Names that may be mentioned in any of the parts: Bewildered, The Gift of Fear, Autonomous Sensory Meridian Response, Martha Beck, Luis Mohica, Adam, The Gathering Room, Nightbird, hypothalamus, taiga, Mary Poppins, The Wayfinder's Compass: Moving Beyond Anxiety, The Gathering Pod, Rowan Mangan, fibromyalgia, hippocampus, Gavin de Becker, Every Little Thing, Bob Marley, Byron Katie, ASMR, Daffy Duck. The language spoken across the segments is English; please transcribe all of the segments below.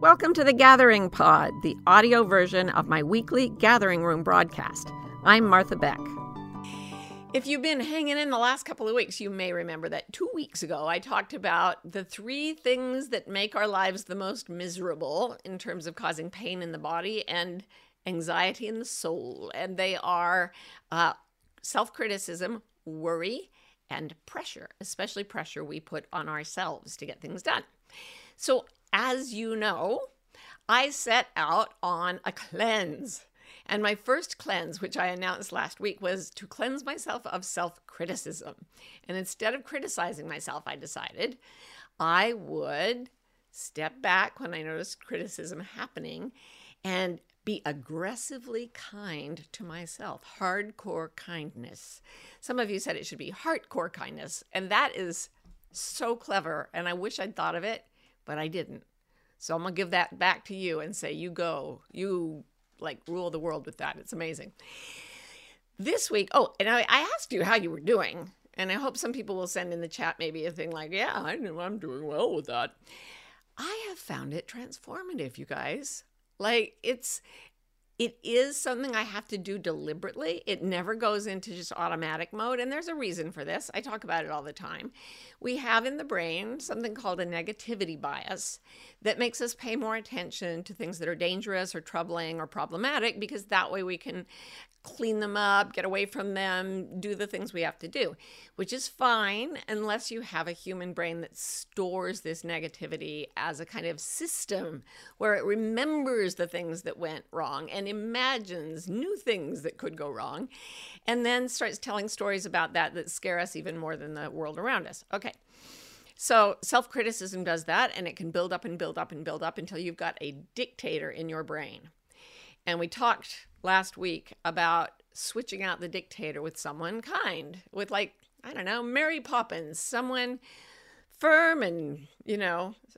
Welcome to The Gathering Pod, the audio version of my weekly Gathering Room broadcast. I'm Martha Beck. If you've been hanging in the last couple of weeks, you may remember that 2 weeks ago, I talked about the three things that make our lives the most miserable in terms of causing pain in the body and anxiety in the soul. And they are self-criticism, worry, and pressure, especially pressure we put on ourselves to get things done. So, as you know, I set out on a cleanse. And my first cleanse, which I announced last week, was to cleanse myself of self-criticism. And instead of criticizing myself, I decided I would step back when I noticed criticism happening and be aggressively kind to myself. Hardcore kindness. Some of you said it should be heartcore kindness. And that is so clever. And I wish I'd thought of it. But I didn't. So I'm going to give that back to you and say, you go. You, rule the world with that. It's amazing. This week, and I asked you how you were doing. And I hope some people will send in the chat maybe a thing like, yeah, I know I'm doing well with that. I have found it transformative, you guys. It is something I have to do deliberately. It never goes into just automatic mode. And there's a reason for this. I talk about it all the time. We have in the brain something called a negativity bias that makes us pay more attention to things that are dangerous or troubling or problematic, because that way we can clean them up, get away from them, do the things we have to do, which is fine unless you have a human brain that stores this negativity as a kind of system where it remembers the things that went wrong and imagines new things that could go wrong and then starts telling stories about that scare us even more than the world around us. Okay. So self-criticism does that, and it can build up and build up and build up until you've got a dictator in your brain. And we talked last week about switching out the dictator with someone kind, with Mary Poppins, someone firm and,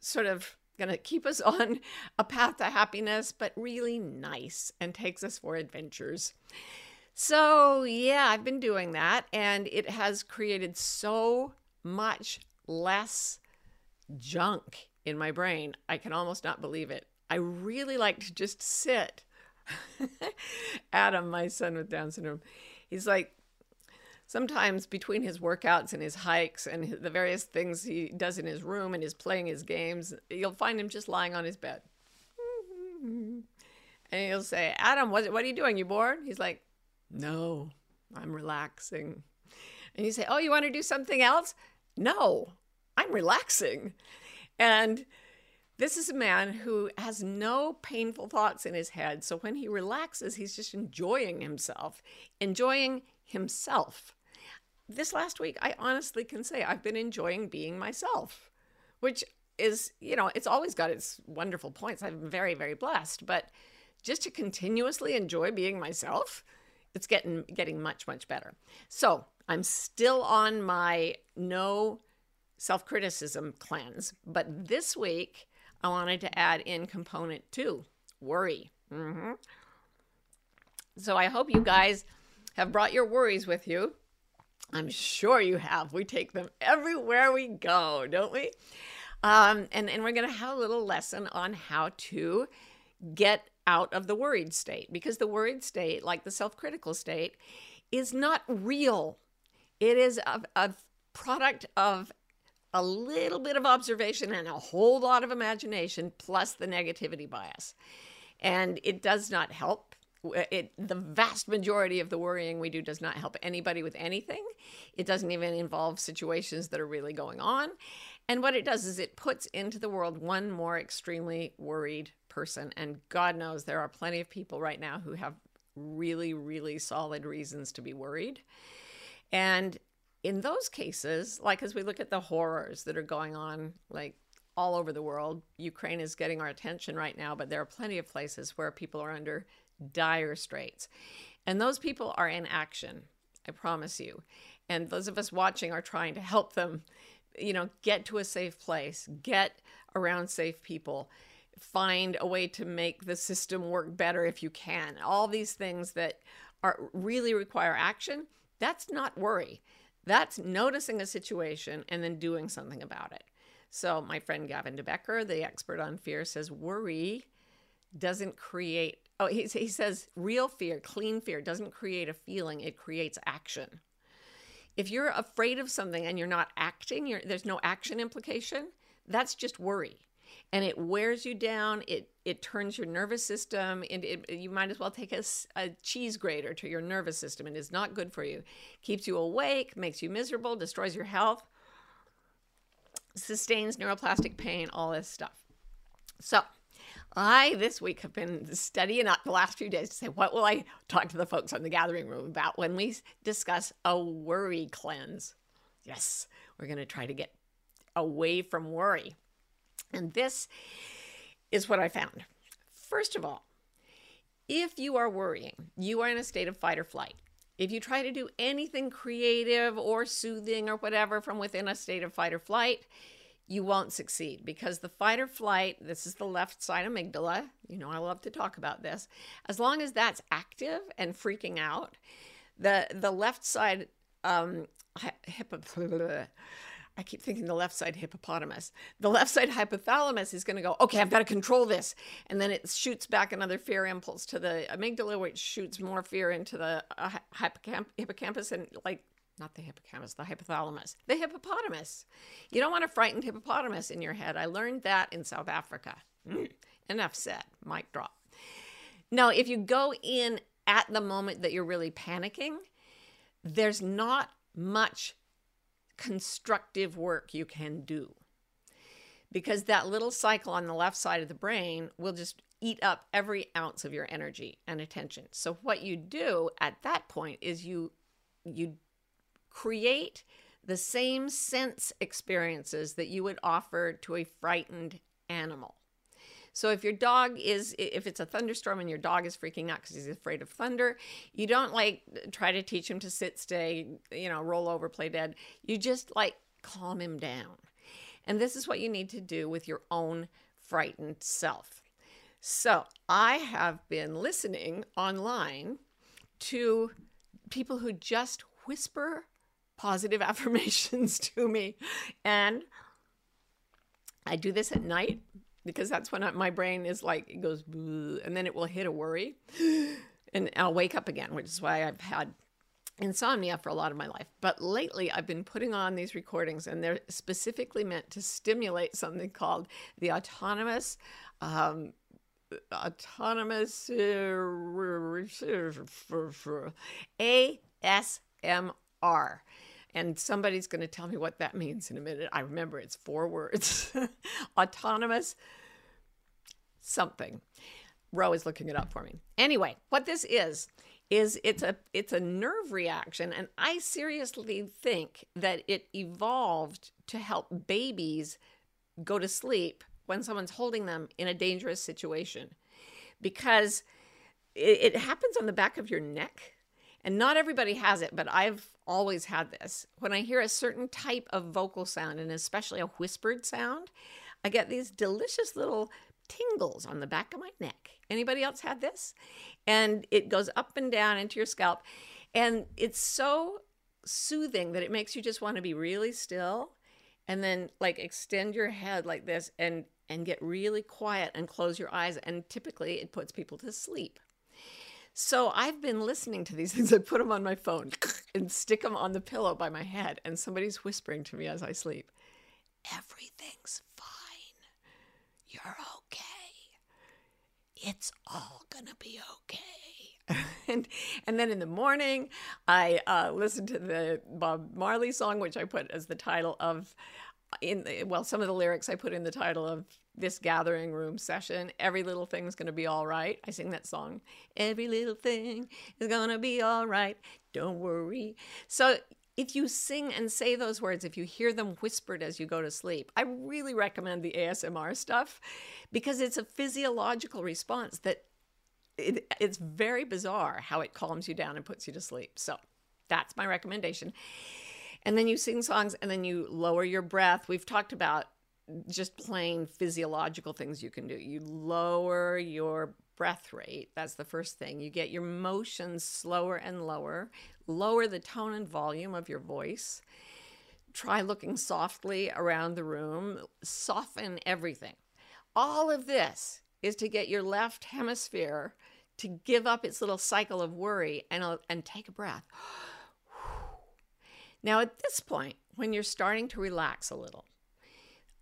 sort of going to keep us on a path to happiness, but really nice and takes us for adventures. So yeah, I've been doing that, and it has created so much less junk in my brain. I can almost not believe it. I really like to just sit. Adam, my son with Down syndrome, he's like, sometimes between his workouts and his hikes and the various things he does in his room and his playing his games, you'll find him just lying on his bed. And he'll say, Adam, what are you doing? You bored? He's like, no, I'm relaxing. And you say, oh, you want to do something else? No, I'm relaxing. And this is a man who has no painful thoughts in his head. So when he relaxes, he's just enjoying himself. This last week, I honestly can say I've been enjoying being myself, which is, it's always got its wonderful points. I'm very, very blessed. But just to continuously enjoy being myself, it's getting much, much better. So I'm still on my no self-criticism cleanse. But this week, I wanted to add in component 2, worry. So I hope you guys have brought your worries with you. I'm sure you have. We take them everywhere we go, don't we? And we're going to have a little lesson on how to get out of the worried state, because the worried state, like the self-critical state, is not real. It is a product of a little bit of observation and a whole lot of imagination, plus the negativity bias. And it does not help. The vast majority of the worrying we do does not help anybody with anything. It doesn't even involve situations that are really going on. And what it does is it puts into the world one more extremely worried person. And God knows there are plenty of people right now who have really, really solid reasons to be worried. And in those cases, as we look at the horrors that are going on, all over the world, Ukraine is getting our attention right now, but there are plenty of places where people are under dire straits. And those people are in action, I promise you. And those of us watching are trying to help them, get to a safe place, get around safe people, find a way to make the system work better if you can. All these things that really require action, that's not worry. That's noticing a situation and then doing something about it. So my friend Gavin de Becker, the expert on fear, says worry doesn't create, he says real fear, clean fear doesn't create a feeling, it creates action. If you're afraid of something and you're not acting, there's no action implication, that's just worry. And it wears you down, it turns your nervous system, and you might as well take a cheese grater to your nervous system. It is not good for you. Keeps you awake, makes you miserable, destroys your health, sustains neuroplastic pain, all this stuff. So I, this week, have been studying up the last few days to say, what will I talk to the folks on The Gathering Room about when we discuss a worry cleanse? Yes, we're going to try to get away from worry. And this is what I found. First of all, if you are worrying, you are in a state of fight or flight. If you try to do anything creative or soothing or whatever from within a state of fight or flight, you won't succeed, because the fight or flight, this is the left side amygdala. You know, I love to talk about this. As long as that's active and freaking out, the left side The left side hypothalamus is going to go, okay, I've got to control this. And then it shoots back another fear impulse to the amygdala, which shoots more fear into the hippocampus and the hypothalamus. The hippopotamus. You don't want a frightened hippopotamus in your head. I learned that in South Africa. Enough said. Mic drop. Now, if you go in at the moment that you're really panicking, there's not much constructive work you can do, because that little cycle on the left side of the brain will just eat up every ounce of your energy and attention. So what you do at that point is you create the same sense experiences that you would offer to a frightened animal. So if it's a thunderstorm and your dog is freaking out because he's afraid of thunder, you don't try to teach him to sit, stay, roll over, play dead. You just calm him down. And this is what you need to do with your own frightened self. So I have been listening online to people who just whisper positive affirmations to me. And I do this at night, because that's when my brain is it goes, and then it will hit a worry, and I'll wake up again, which is why I've had insomnia for a lot of my life. But lately, I've been putting on these recordings, and they're specifically meant to stimulate something called the autonomous ASMR. And somebody's going to tell me what that means in a minute. I remember it's 4 words. Autonomous something. Ro is looking it up for me. Anyway, what this is it's a nerve reaction. And I seriously think that it evolved to help babies go to sleep when someone's holding them in a dangerous situation. Because it happens on the back of your neck. And not everybody has it, but I've always had this. When I hear a certain type of vocal sound, and especially a whispered sound, I get these delicious little tingles on the back of my neck. Anybody else had this? And it goes up and down into your scalp. And it's so soothing that it makes you just want to be really still and then extend your head like this and get really quiet and close your eyes. And typically it puts people to sleep. So I've been listening to these things. I put them on my phone and stick them on the pillow by my head. And somebody's whispering to me as I sleep, everything's fine. You're okay. It's all going to be okay. And then in the morning, I listened to the Bob Marley song, which I put as the title of, some of the lyrics I put in the title of this gathering room session. Every little thing's going to be all right. I sing that song. Every little thing is going to be all right. Don't worry. So if you sing and say those words, if you hear them whispered as you go to sleep, I really recommend the ASMR stuff, because it's a physiological response that it's very bizarre how it calms you down and puts you to sleep. So that's my recommendation. And then you sing songs, and then you lower your breath. We've talked about just plain physiological things you can do. You lower your breath rate. That's the first thing. You get your motions slower and lower. Lower the tone and volume of your voice. Try looking softly around the room. Soften everything. All of this is to get your left hemisphere to give up its little cycle of worry and take a breath. Now, at this point, when you're starting to relax a little,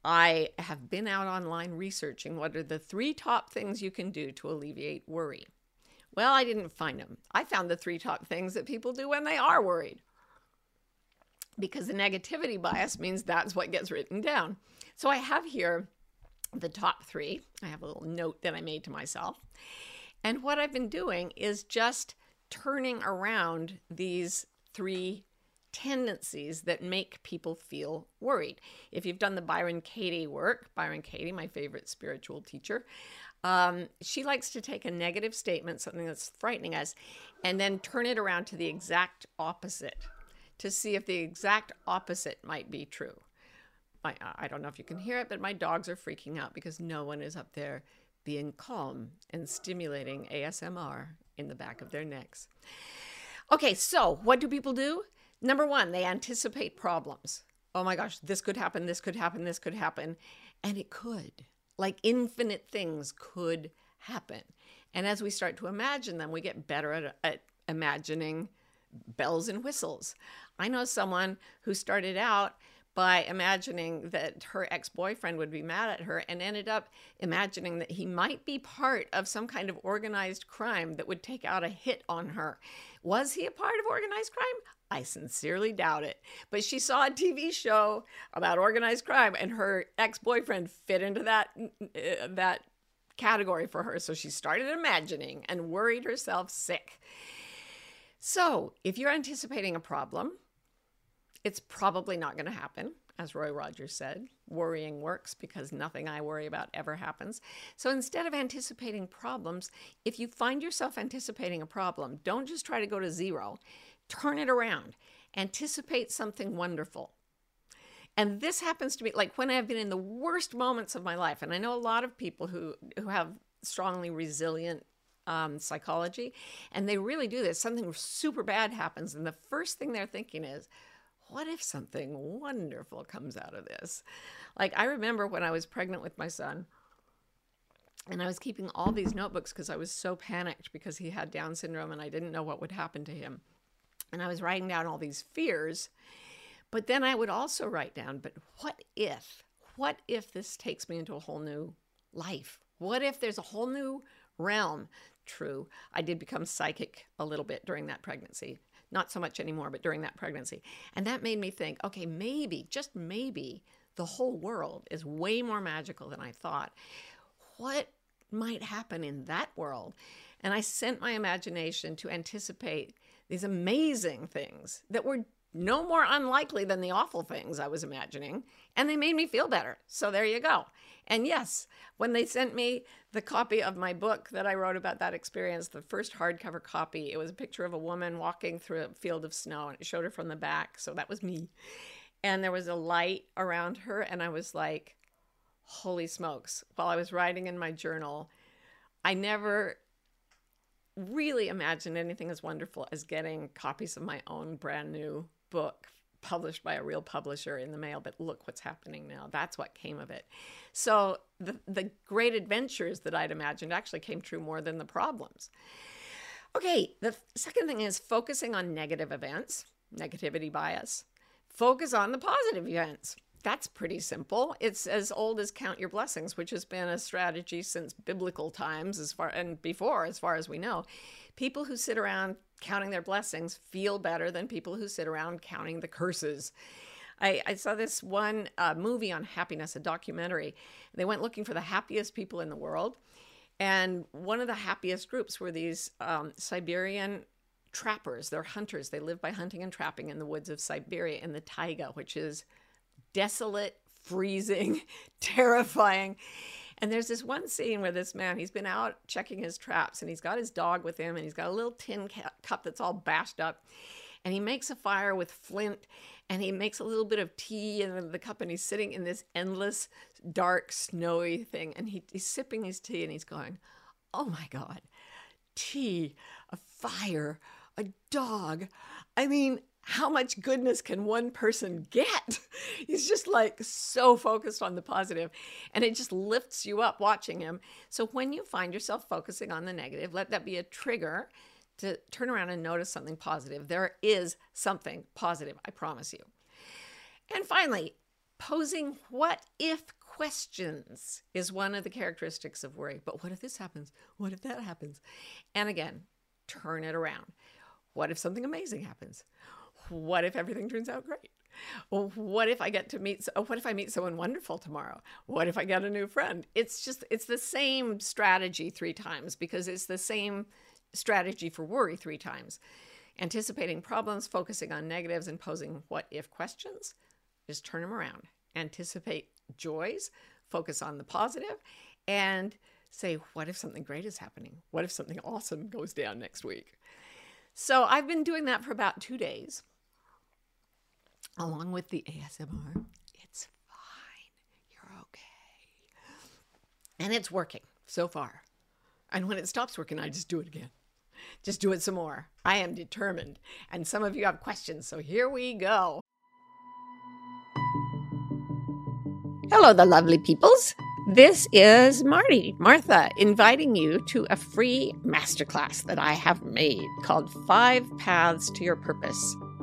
I have been out online researching what are the 3 top things you can do to alleviate worry. Well, I didn't find them. I found the 3 top things that people do when they are worried, because the negativity bias means that's what gets written down. So I have here the top 3. I have a little note that I made to myself. And what I've been doing is just turning around these 3 tendencies that make people feel worried. If you've done the Byron Katie work, Byron Katie, my favorite spiritual teacher, she likes to take a negative statement, something that's frightening us, and then turn it around to the exact opposite to see if the exact opposite might be true. I don't know if you can hear it, but my dogs are freaking out because no one is up there being calm and stimulating ASMR in the back of their necks. Okay, so what do people do? Number 1, they anticipate problems. Oh my gosh, this could happen, this could happen, this could happen. And it could. Like infinite things could happen. And as we start to imagine them, we get better at imagining bells and whistles. I know someone who started out by imagining that her ex-boyfriend would be mad at her and ended up imagining that he might be part of some kind of organized crime that would take out a hit on her. Was he a part of organized crime? I sincerely doubt it. But she saw a TV show about organized crime and her ex-boyfriend fit into that category for her. So she started imagining and worried herself sick. So if you're anticipating a problem, it's probably not going to happen. As Roy Rogers said, worrying works because nothing I worry about ever happens. So instead of anticipating problems, if you find yourself anticipating a problem, don't just try to go to zero. Turn it around. Anticipate something wonderful. And this happens to me, like when I've been in the worst moments of my life, and I know a lot of people who have strongly resilient psychology, and they really do this. Something super bad happens, and the first thing they're thinking is, what if something wonderful comes out of this? Like I remember when I was pregnant with my son, and I was keeping all these notebooks because I was so panicked because he had Down syndrome and I didn't know what would happen to him. And I was writing down all these fears, but then I would also write down, but what if this takes me into a whole new life? What if there's a whole new realm? True, I did become psychic a little bit during that pregnancy. Not so much anymore, but during that pregnancy. And that made me think, okay, maybe, just maybe, the whole world is way more magical than I thought. What might happen in that world? And I sent my imagination to anticipate these amazing things that were no more unlikely than the awful things I was imagining, and they made me feel better. So there you go. And yes, when they sent me the copy of my book that I wrote about that experience, the first hardcover copy, it was a picture of a woman walking through a field of snow, and it showed her from the back, so that was me. And there was a light around her, and I was like, holy smokes. While I was writing in my journal, I never really imagined anything as wonderful as getting copies of my own brand new book published by a real publisher in the mail, but look what's happening now. That's what came of it. So the great adventures that I'd imagined actually came true more than the problems. Okay, the second thing is focusing on negative events, negativity bias. Focus on the positive events. That's pretty simple. It's as old as count your blessings, which has been a strategy since biblical times as far as we know. People who sit around counting their blessings feel better than people who sit around counting the curses. I saw this one movie on happiness, a documentary. They went looking for the happiest people in the world. And one of the happiest groups were these Siberian trappers. They're hunters. They live by hunting and trapping in the woods of Siberia in the taiga, which is desolate, freezing, terrifying. And there's this one scene where this man, he's been out checking his traps, and he's got his dog with him, and he's got a little tin cup that's all bashed up, and he makes a fire with flint, and he makes a little bit of tea in the cup, and he's sitting in this endless, dark, snowy thing, and he's sipping his tea, and he's going, oh my God, tea, a fire, a dog. I mean, how much goodness can one person get? He's just like so focused on the positive, and it just lifts you up watching him. So when you find yourself focusing on the negative, let that be a trigger to turn around and notice something positive. There is something positive, I promise you. And finally, posing what if questions is one of the characteristics of worry. But what if this happens? What if that happens? And again, turn it around. What if something amazing happens? What if everything turns out great? What if I get to meet, what if I meet someone wonderful tomorrow? What if I get a new friend? It's just, it's the same strategy three times, because it's the same strategy for worry three times. Anticipating problems, focusing on negatives, and posing what if questions. Just turn them around. Anticipate joys, focus on the positive, and say, what if something great is happening? What if something awesome goes down next week? So I've been doing that for about 2 days, along with the ASMR. It's fine. You're okay. And it's working so far. And when it stops working, I just do it again. Just do it some more. I am determined. And some of you have questions, so here we go. Hello, the lovely peoples. This is Martha, inviting you to a free masterclass that I have made called 5 Paths to Your Purpose.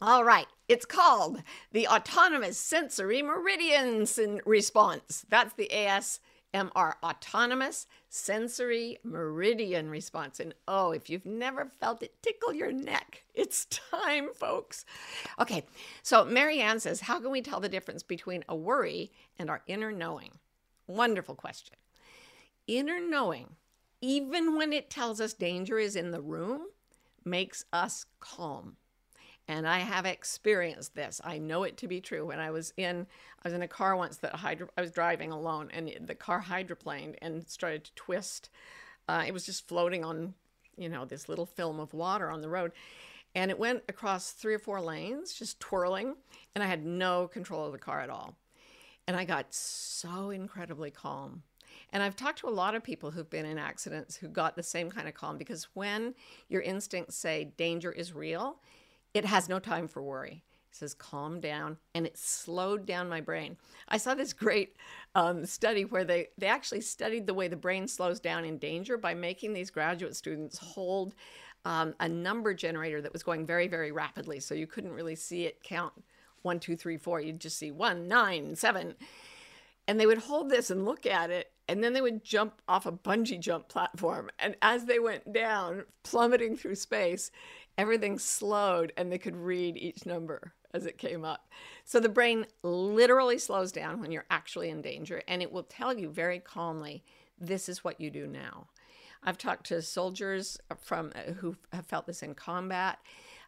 All right, it's called the Autonomous Sensory Meridian Response. That's the ASMR, Autonomous Sensory Meridian Response. And oh, if you've never felt it tickle your neck, it's time, folks. Okay, so Mary Ann says, how can we tell the difference between a worry and our inner knowing? Wonderful question. Inner knowing, even when it tells us danger is in the room, makes us calm. And I have experienced this. I know it to be true. When I was in a car once that I was driving alone, and the car hydroplaned and started to twist. It was just floating on, this little film of water on the road. And it went across 3 or 4 lanes, just twirling. And I had no control of the car at all. And I got so incredibly calm. And I've talked to a lot of people who've been in accidents who got the same kind of calm, because when your instincts say danger is real, it has no time for worry. It says, calm down. And it slowed down my brain. I saw this great study where they actually studied the way the brain slows down in danger by making these graduate students hold a number generator that was going very, very rapidly. So you couldn't really see it count 1, 2, 3, 4. You'd just see 1, 9, 7. And they would hold this and look at it, and then they would jump off a bungee jump platform. And as they went down, plummeting through space, everything slowed, and they could read each number as it came up. So the brain literally slows down when you're actually in danger, and it will tell you very calmly, this is what you do now. I've talked to soldiers who have felt this in combat.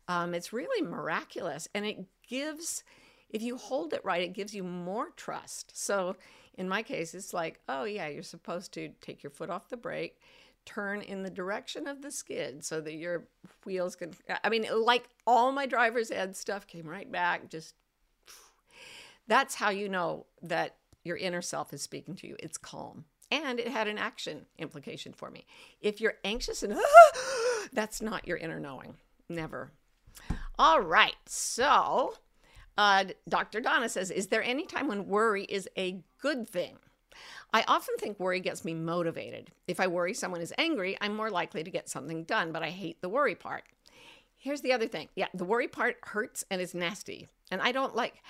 It's really miraculous, and it gives... if you hold it right, it gives you more trust. So in my case, it's like, oh yeah, you're supposed to take your foot off the brake, turn in the direction of the skid so that your wheels can, like all my driver's ed stuff came right back. Just, that's how you know that your inner self is speaking to you. It's calm. And it had an action implication for me. If you're anxious and that's not your inner knowing. Never. All right. So... Dr. Donna says, is there any time when worry is a good thing? I often think worry gets me motivated. If I worry someone is angry, I'm more likely to get something done, but I hate the worry part. Here's the other thing. Yeah, the worry part hurts and is nasty. And I don't like,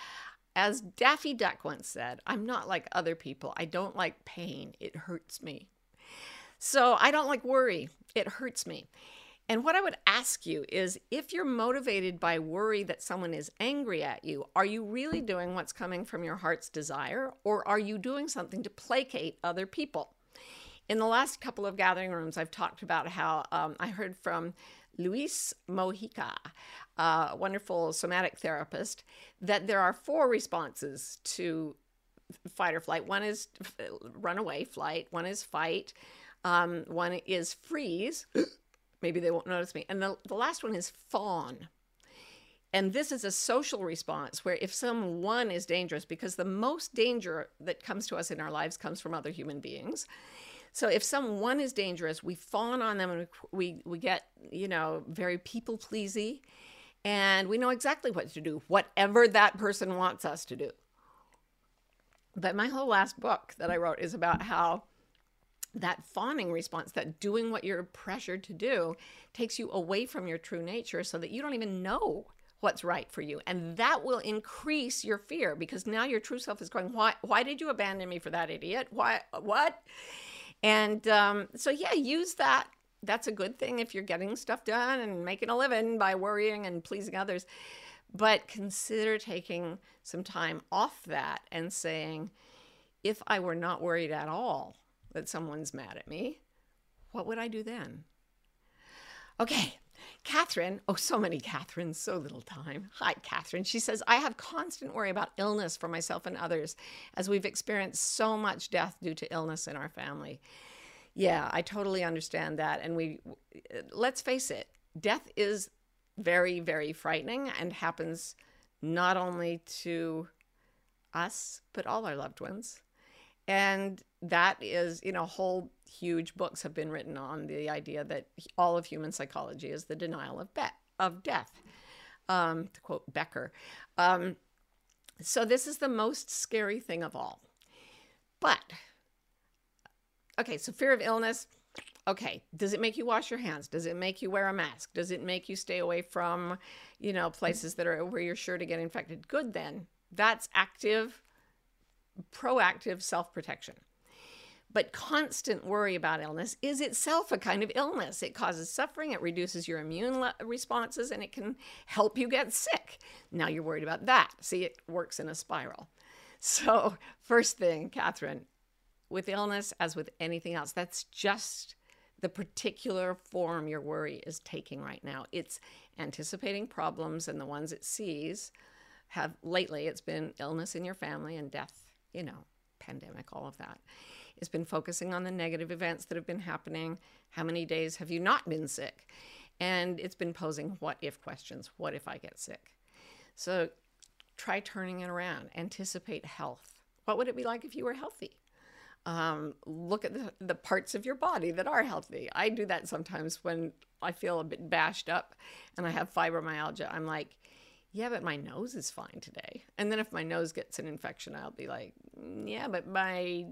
as Daffy Duck once said, I'm not like other people. I don't like pain. It hurts me. So I don't like worry. It hurts me. And what I would ask you is, if you're motivated by worry that someone is angry at you, are you really doing what's coming from your heart's desire, or are you doing something to placate other people? In the last couple of gathering rooms, I've talked about how I heard from Luis Mohica, a wonderful somatic therapist, that there are four responses to fight or flight. One is run away, flight. One is fight. One is freeze. Maybe they won't notice me. And the last one is fawn. And this is a social response where if someone is dangerous, because the most danger that comes to us in our lives comes from other human beings. So if someone is dangerous, we fawn on them and we get, you know, very people-pleasy. And we know exactly what to do, whatever that person wants us to do. But my whole last book that I wrote is about how that fawning response, that doing what you're pressured to do, takes you away from your true nature so that you don't even know what's right for you. And that will increase your fear, because now your true self is going, why did you abandon me for that idiot? Why, what? And so yeah, use that. That's a good thing if you're getting stuff done and making a living by worrying and pleasing others, but consider taking some time off that and saying, if I were not worried at all that someone's mad at me, what would I do then? Okay. Catherine, oh, so many Catherines, so little time. Hi, Catherine. She says, I have constant worry about illness for myself and others, as we've experienced so much death due to illness in our family. Yeah, I totally understand that. And let's face it, death is very, very frightening and happens not only to us, but all our loved ones. And that is, you know, whole huge books have been written on the idea that all of human psychology is the denial of death, to quote Becker. So this is the most scary thing of all. But, okay, so fear of illness. Okay, does it make you wash your hands? Does it make you wear a mask? Does it make you stay away from, you know, places that are where you're sure to get infected? Good then. That's active, proactive self-protection. But constant worry about illness is itself a kind of illness. It causes suffering, it reduces your immune responses, and it can help you get sick. Now you're worried about that. See, it works in a spiral. So first thing, Catherine, with illness, as with anything else, that's just the particular form your worry is taking right now. It's anticipating problems, and the ones it sees have lately, it's been illness in your family and death, you know, pandemic, all of that. It's been focusing on the negative events that have been happening. How many days have you not been sick? And it's been posing what if questions. What if I get sick? So try turning it around. Anticipate health. What would it be like if you were healthy? Look at the parts of your body that are healthy. I do that sometimes when I feel a bit bashed up and I have fibromyalgia. I'm like, yeah, but my nose is fine today. And then if my nose gets an infection, I'll be like, yeah, but my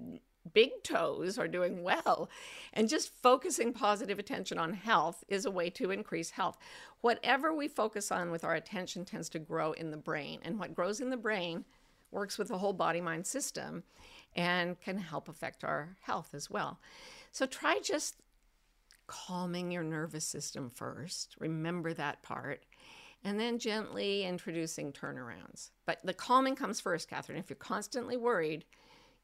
big toes are doing well. And just focusing positive attention on health is a way to increase health. Whatever we focus on with our attention tends to grow in the brain. And what grows in the brain works with the whole body-mind system and can help affect our health as well. So try just calming your nervous system first. Remember that part. And then gently introducing turnarounds. But the calming comes first, Catherine. If you're constantly worried,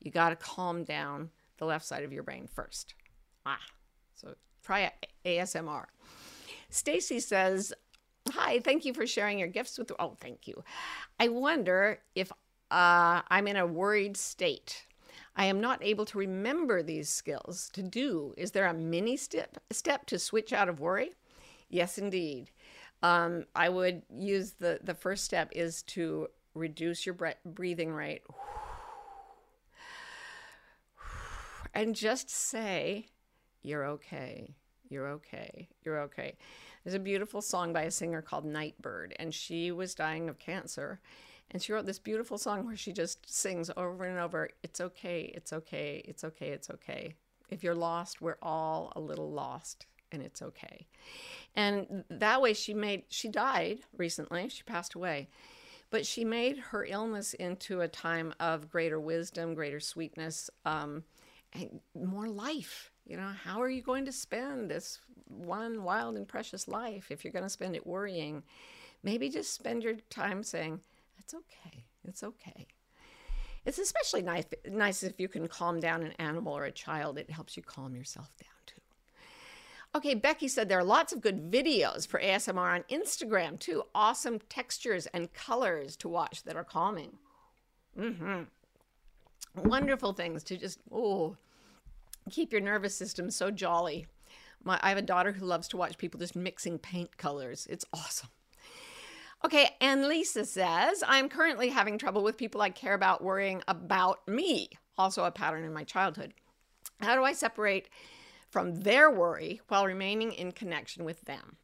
you got to calm down the left side of your brain first. So try ASMR. Stacy says, hi, thank you for sharing your gifts with, oh, thank you. I wonder if I'm in a worried state. I am not able to remember these skills to do. Is there a mini step to switch out of worry? Yes, indeed. I would use the first step is to reduce your breathing rate. And just say, you're okay, you're okay, you're okay. There's a beautiful song by a singer called Nightbird, and she was dying of cancer. And she wrote this beautiful song where she just sings over and over, it's okay, it's okay, it's okay, it's okay. If you're lost, we're all a little lost. And it's okay. And that way she died recently, she passed away, but she made her illness into a time of greater wisdom, greater sweetness, and more life. You know, how are you going to spend this one wild and precious life if you're going to spend it worrying? Maybe just spend your time saying, it's okay, it's okay. It's especially nice if you can calm down an animal or a child. It helps you calm yourself down too. Okay, Becky said there are lots of good videos for ASMR on Instagram too. Awesome textures and colors to watch that are calming. Wonderful things to just, keep your nervous system so jolly. I have a daughter who loves to watch people just mixing paint colors. It's awesome. Okay, and Lisa says, I'm currently having trouble with people I care about worrying about me. Also a pattern in my childhood. How do I separate from their worry while remaining in connection with them?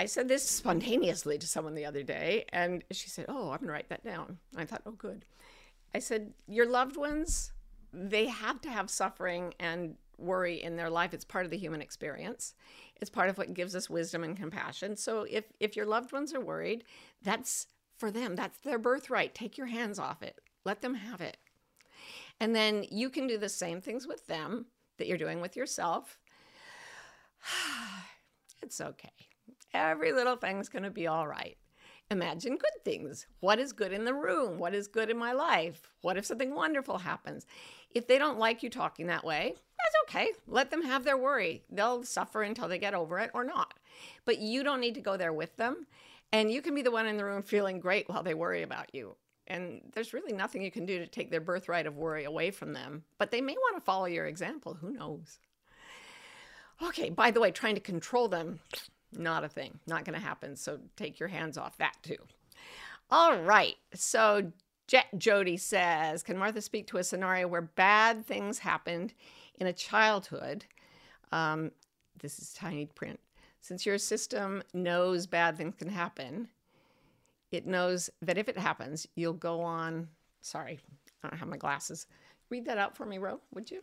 I said this spontaneously to someone the other day, and she said, oh, I'm going to write that down. I thought, oh, good. I said, your loved ones, they have to have suffering and worry in their life. It's part of the human experience. It's part of what gives us wisdom and compassion. So if your loved ones are worried, that's for them. That's their birthright. Take your hands off it. Let them have it. And then you can do the same things with them that you're doing with yourself. It's okay. Every little thing's going to be all right. Imagine good things. What is good in the room? What is good in my life? What if something wonderful happens? If they don't like you talking that way, that's okay. Let them have their worry. They'll suffer until they get over it or not. But you don't need to go there with them. And you can be the one in the room feeling great while they worry about you. And there's really nothing you can do to take their birthright of worry away from them. But they may want to follow your example. Who knows? Okay, by the way, trying to control them, not a thing. Not going to happen. So take your hands off that too. All right. So Jody says, can Martha speak to a scenario where bad things happened in a childhood? This is tiny print. Since your system knows bad things can happen, it knows that if it happens, you'll go on. Sorry, I don't have my glasses. Read that out for me, Ro, would you?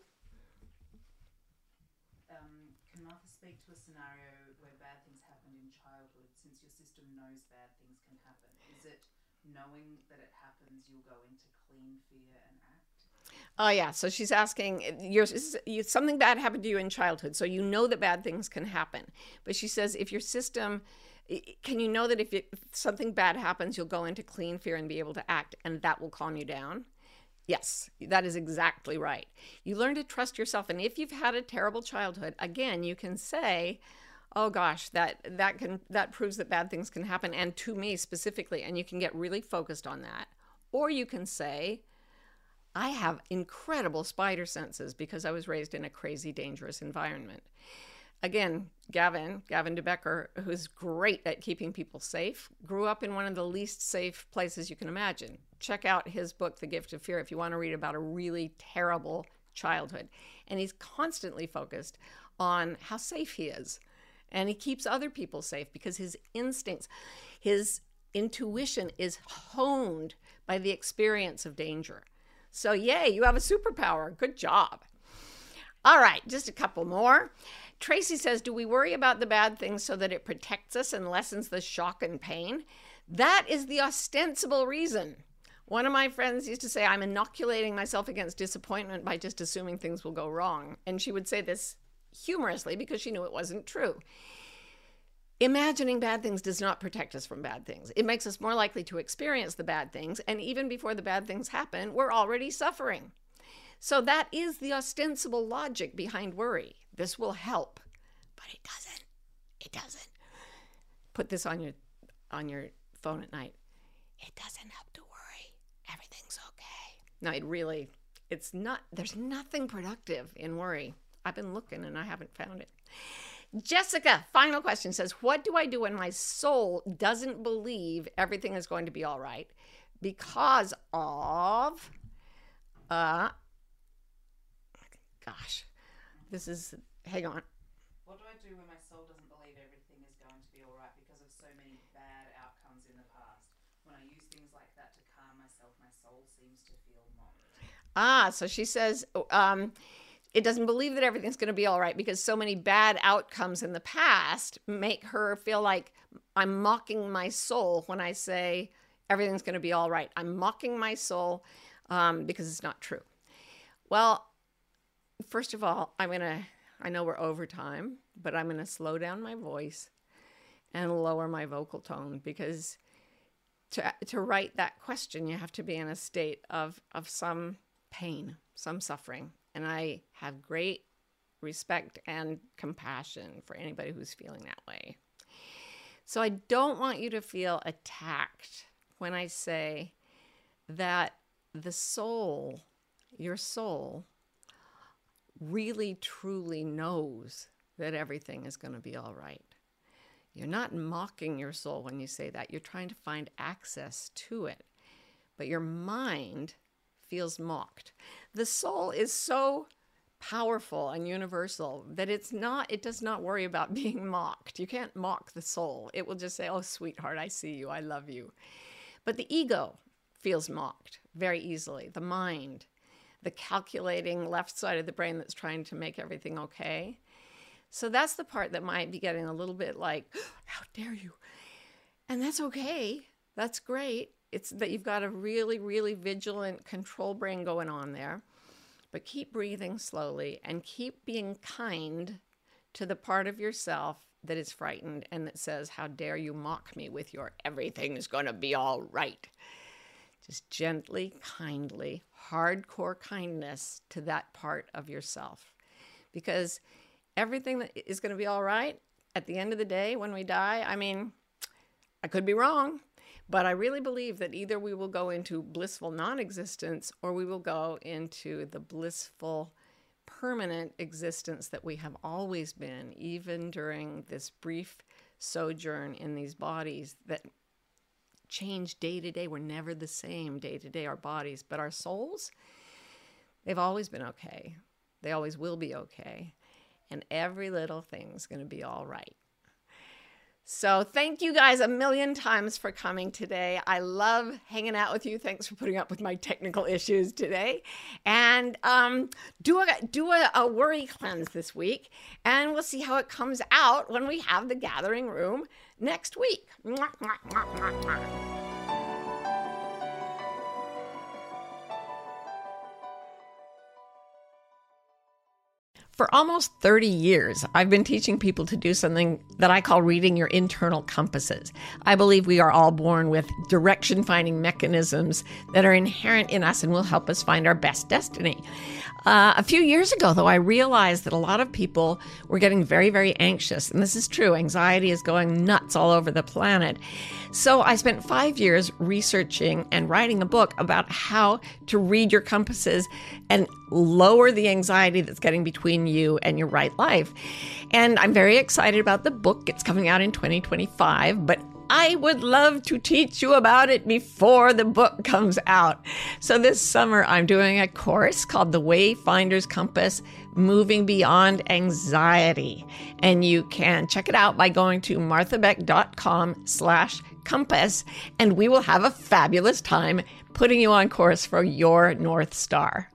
Can Martha speak to a scenario where bad things happened in childhood since your system knows bad things can happen? Is it knowing that it happens, you'll go into clean fear and act? Oh, yeah. So she's asking, something bad happened to you in childhood, so you know that bad things can happen. But she says if your system... Can you know that if something bad happens, you'll go into clean fear and be able to act, and that will calm you down? Yes, that is exactly right. You learn to trust yourself, and if you've had a terrible childhood, again, you can say, oh gosh, that proves that bad things can happen, and to me specifically, and you can get really focused on that. Or you can say, I have incredible spider senses because I was raised in a crazy, dangerous environment. Again, Gavin de Becker, who's great at keeping people safe, grew up in one of the least safe places you can imagine. Check out his book, The Gift of Fear, if you want to read about a really terrible childhood. And he's constantly focused on how safe he is. And he keeps other people safe because his instincts, his intuition is honed by the experience of danger. So yay, you have a superpower. Good job. All right, just a couple more. Tracy says, do we worry about the bad things so that it protects us and lessens the shock and pain? That is the ostensible reason. One of my friends used to say, I'm inoculating myself against disappointment by just assuming things will go wrong. And she would say this humorously because she knew it wasn't true. Imagining bad things does not protect us from bad things. It makes us more likely to experience the bad things. And even before the bad things happen, we're already suffering. So that is the ostensible logic behind worry. This will help, but it doesn't. It doesn't. Put this on your phone at night. It doesn't help to worry. Everything's okay. No, it's not, there's nothing productive in worry. I've been looking and I haven't found it. Jessica, final question, says, what do I do when my soul doesn't believe everything is going to be all right because of... gosh, this is, hang on. What do I do when my soul doesn't believe everything is going to be all right because of so many bad outcomes in the past? When I use things like that to calm myself, my soul seems to feel mocked. Ah, so she says it doesn't believe that everything's going to be all right because so many bad outcomes in the past make her feel like I'm mocking my soul when I say everything's going to be all right. I'm mocking my soul because it's not true. Well, first of all, I know we're over time, but I'm gonna slow down my voice and lower my vocal tone because to write that question, you have to be in a state of some pain, some suffering. And I have great respect and compassion for anybody who's feeling that way. So I don't want you to feel attacked when I say that the soul, your soul, really truly knows that everything is going to be all right. You're not mocking your soul when you say that. You're trying to find access to it. But your mind feels mocked. The soul is so powerful and universal that it does not worry about being mocked. You can't mock the soul. It will just say, oh, sweetheart, I see you. I love you. But the ego feels mocked very easily. The mind, the calculating left side of the brain that's trying to make everything okay. So that's the part that might be getting a little bit like, how dare you? And that's okay. That's great. It's that you've got a really, really vigilant control brain going on there. But keep breathing slowly and keep being kind to the part of yourself that is frightened and that says, how dare you mock me with your everything's going to be all right. Just gently, kindly, hardcore kindness to that part of yourself. Because everything that is going to be all right at the end of the day when we die, I mean, I could be wrong. But I really believe that either we will go into blissful non-existence or we will go into the blissful permanent existence that we have always been, even during this brief sojourn in these bodies that change day to day. We're never the same day to day, our bodies, but our souls, they've always been okay. They always will be okay. And every little thing's going to be all right. So thank you guys a million times for coming today. I love hanging out with you. Thanks for putting up with my technical issues today. And do a worry cleanse this week. And we'll see how it comes out when we have the Gathering Room next week. Mwah, mwah, mwah, mwah, mwah. For almost 30 years, I've been teaching people to do something that I call reading your internal compasses. I believe we are all born with direction-finding mechanisms that are inherent in us and will help us find our best destiny. A few years ago, though, I realized that a lot of people were getting very, very anxious. And this is true. Anxiety is going nuts all over the planet. So I spent 5 years researching and writing a book about how to read your compasses and lower the anxiety that's getting between you and your right life. And I'm very excited about the book. It's coming out in 2025, but I would love to teach you about it before the book comes out. So this summer, I'm doing a course called The Wayfinder's Compass: Moving Beyond Anxiety. And you can check it out by going to marthabeck.com/compass. And we will have a fabulous time putting you on course for your North Star.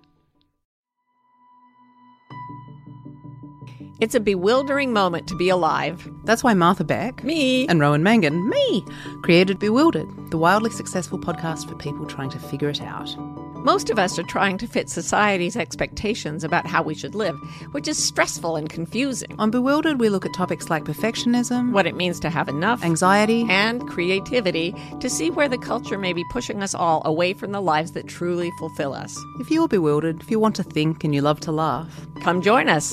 It's a bewildering moment to be alive. That's why Martha Beck, me, and Rowan Mangan, me, created Bewildered, the wildly successful podcast for people trying to figure it out. Most of us are trying to fit society's expectations about how we should live, which is stressful and confusing. On Bewildered, we look at topics like perfectionism, what it means to have enough, anxiety, and creativity to see where the culture may be pushing us all away from the lives that truly fulfill us. If you're bewildered, if you want to think and you love to laugh, come join us.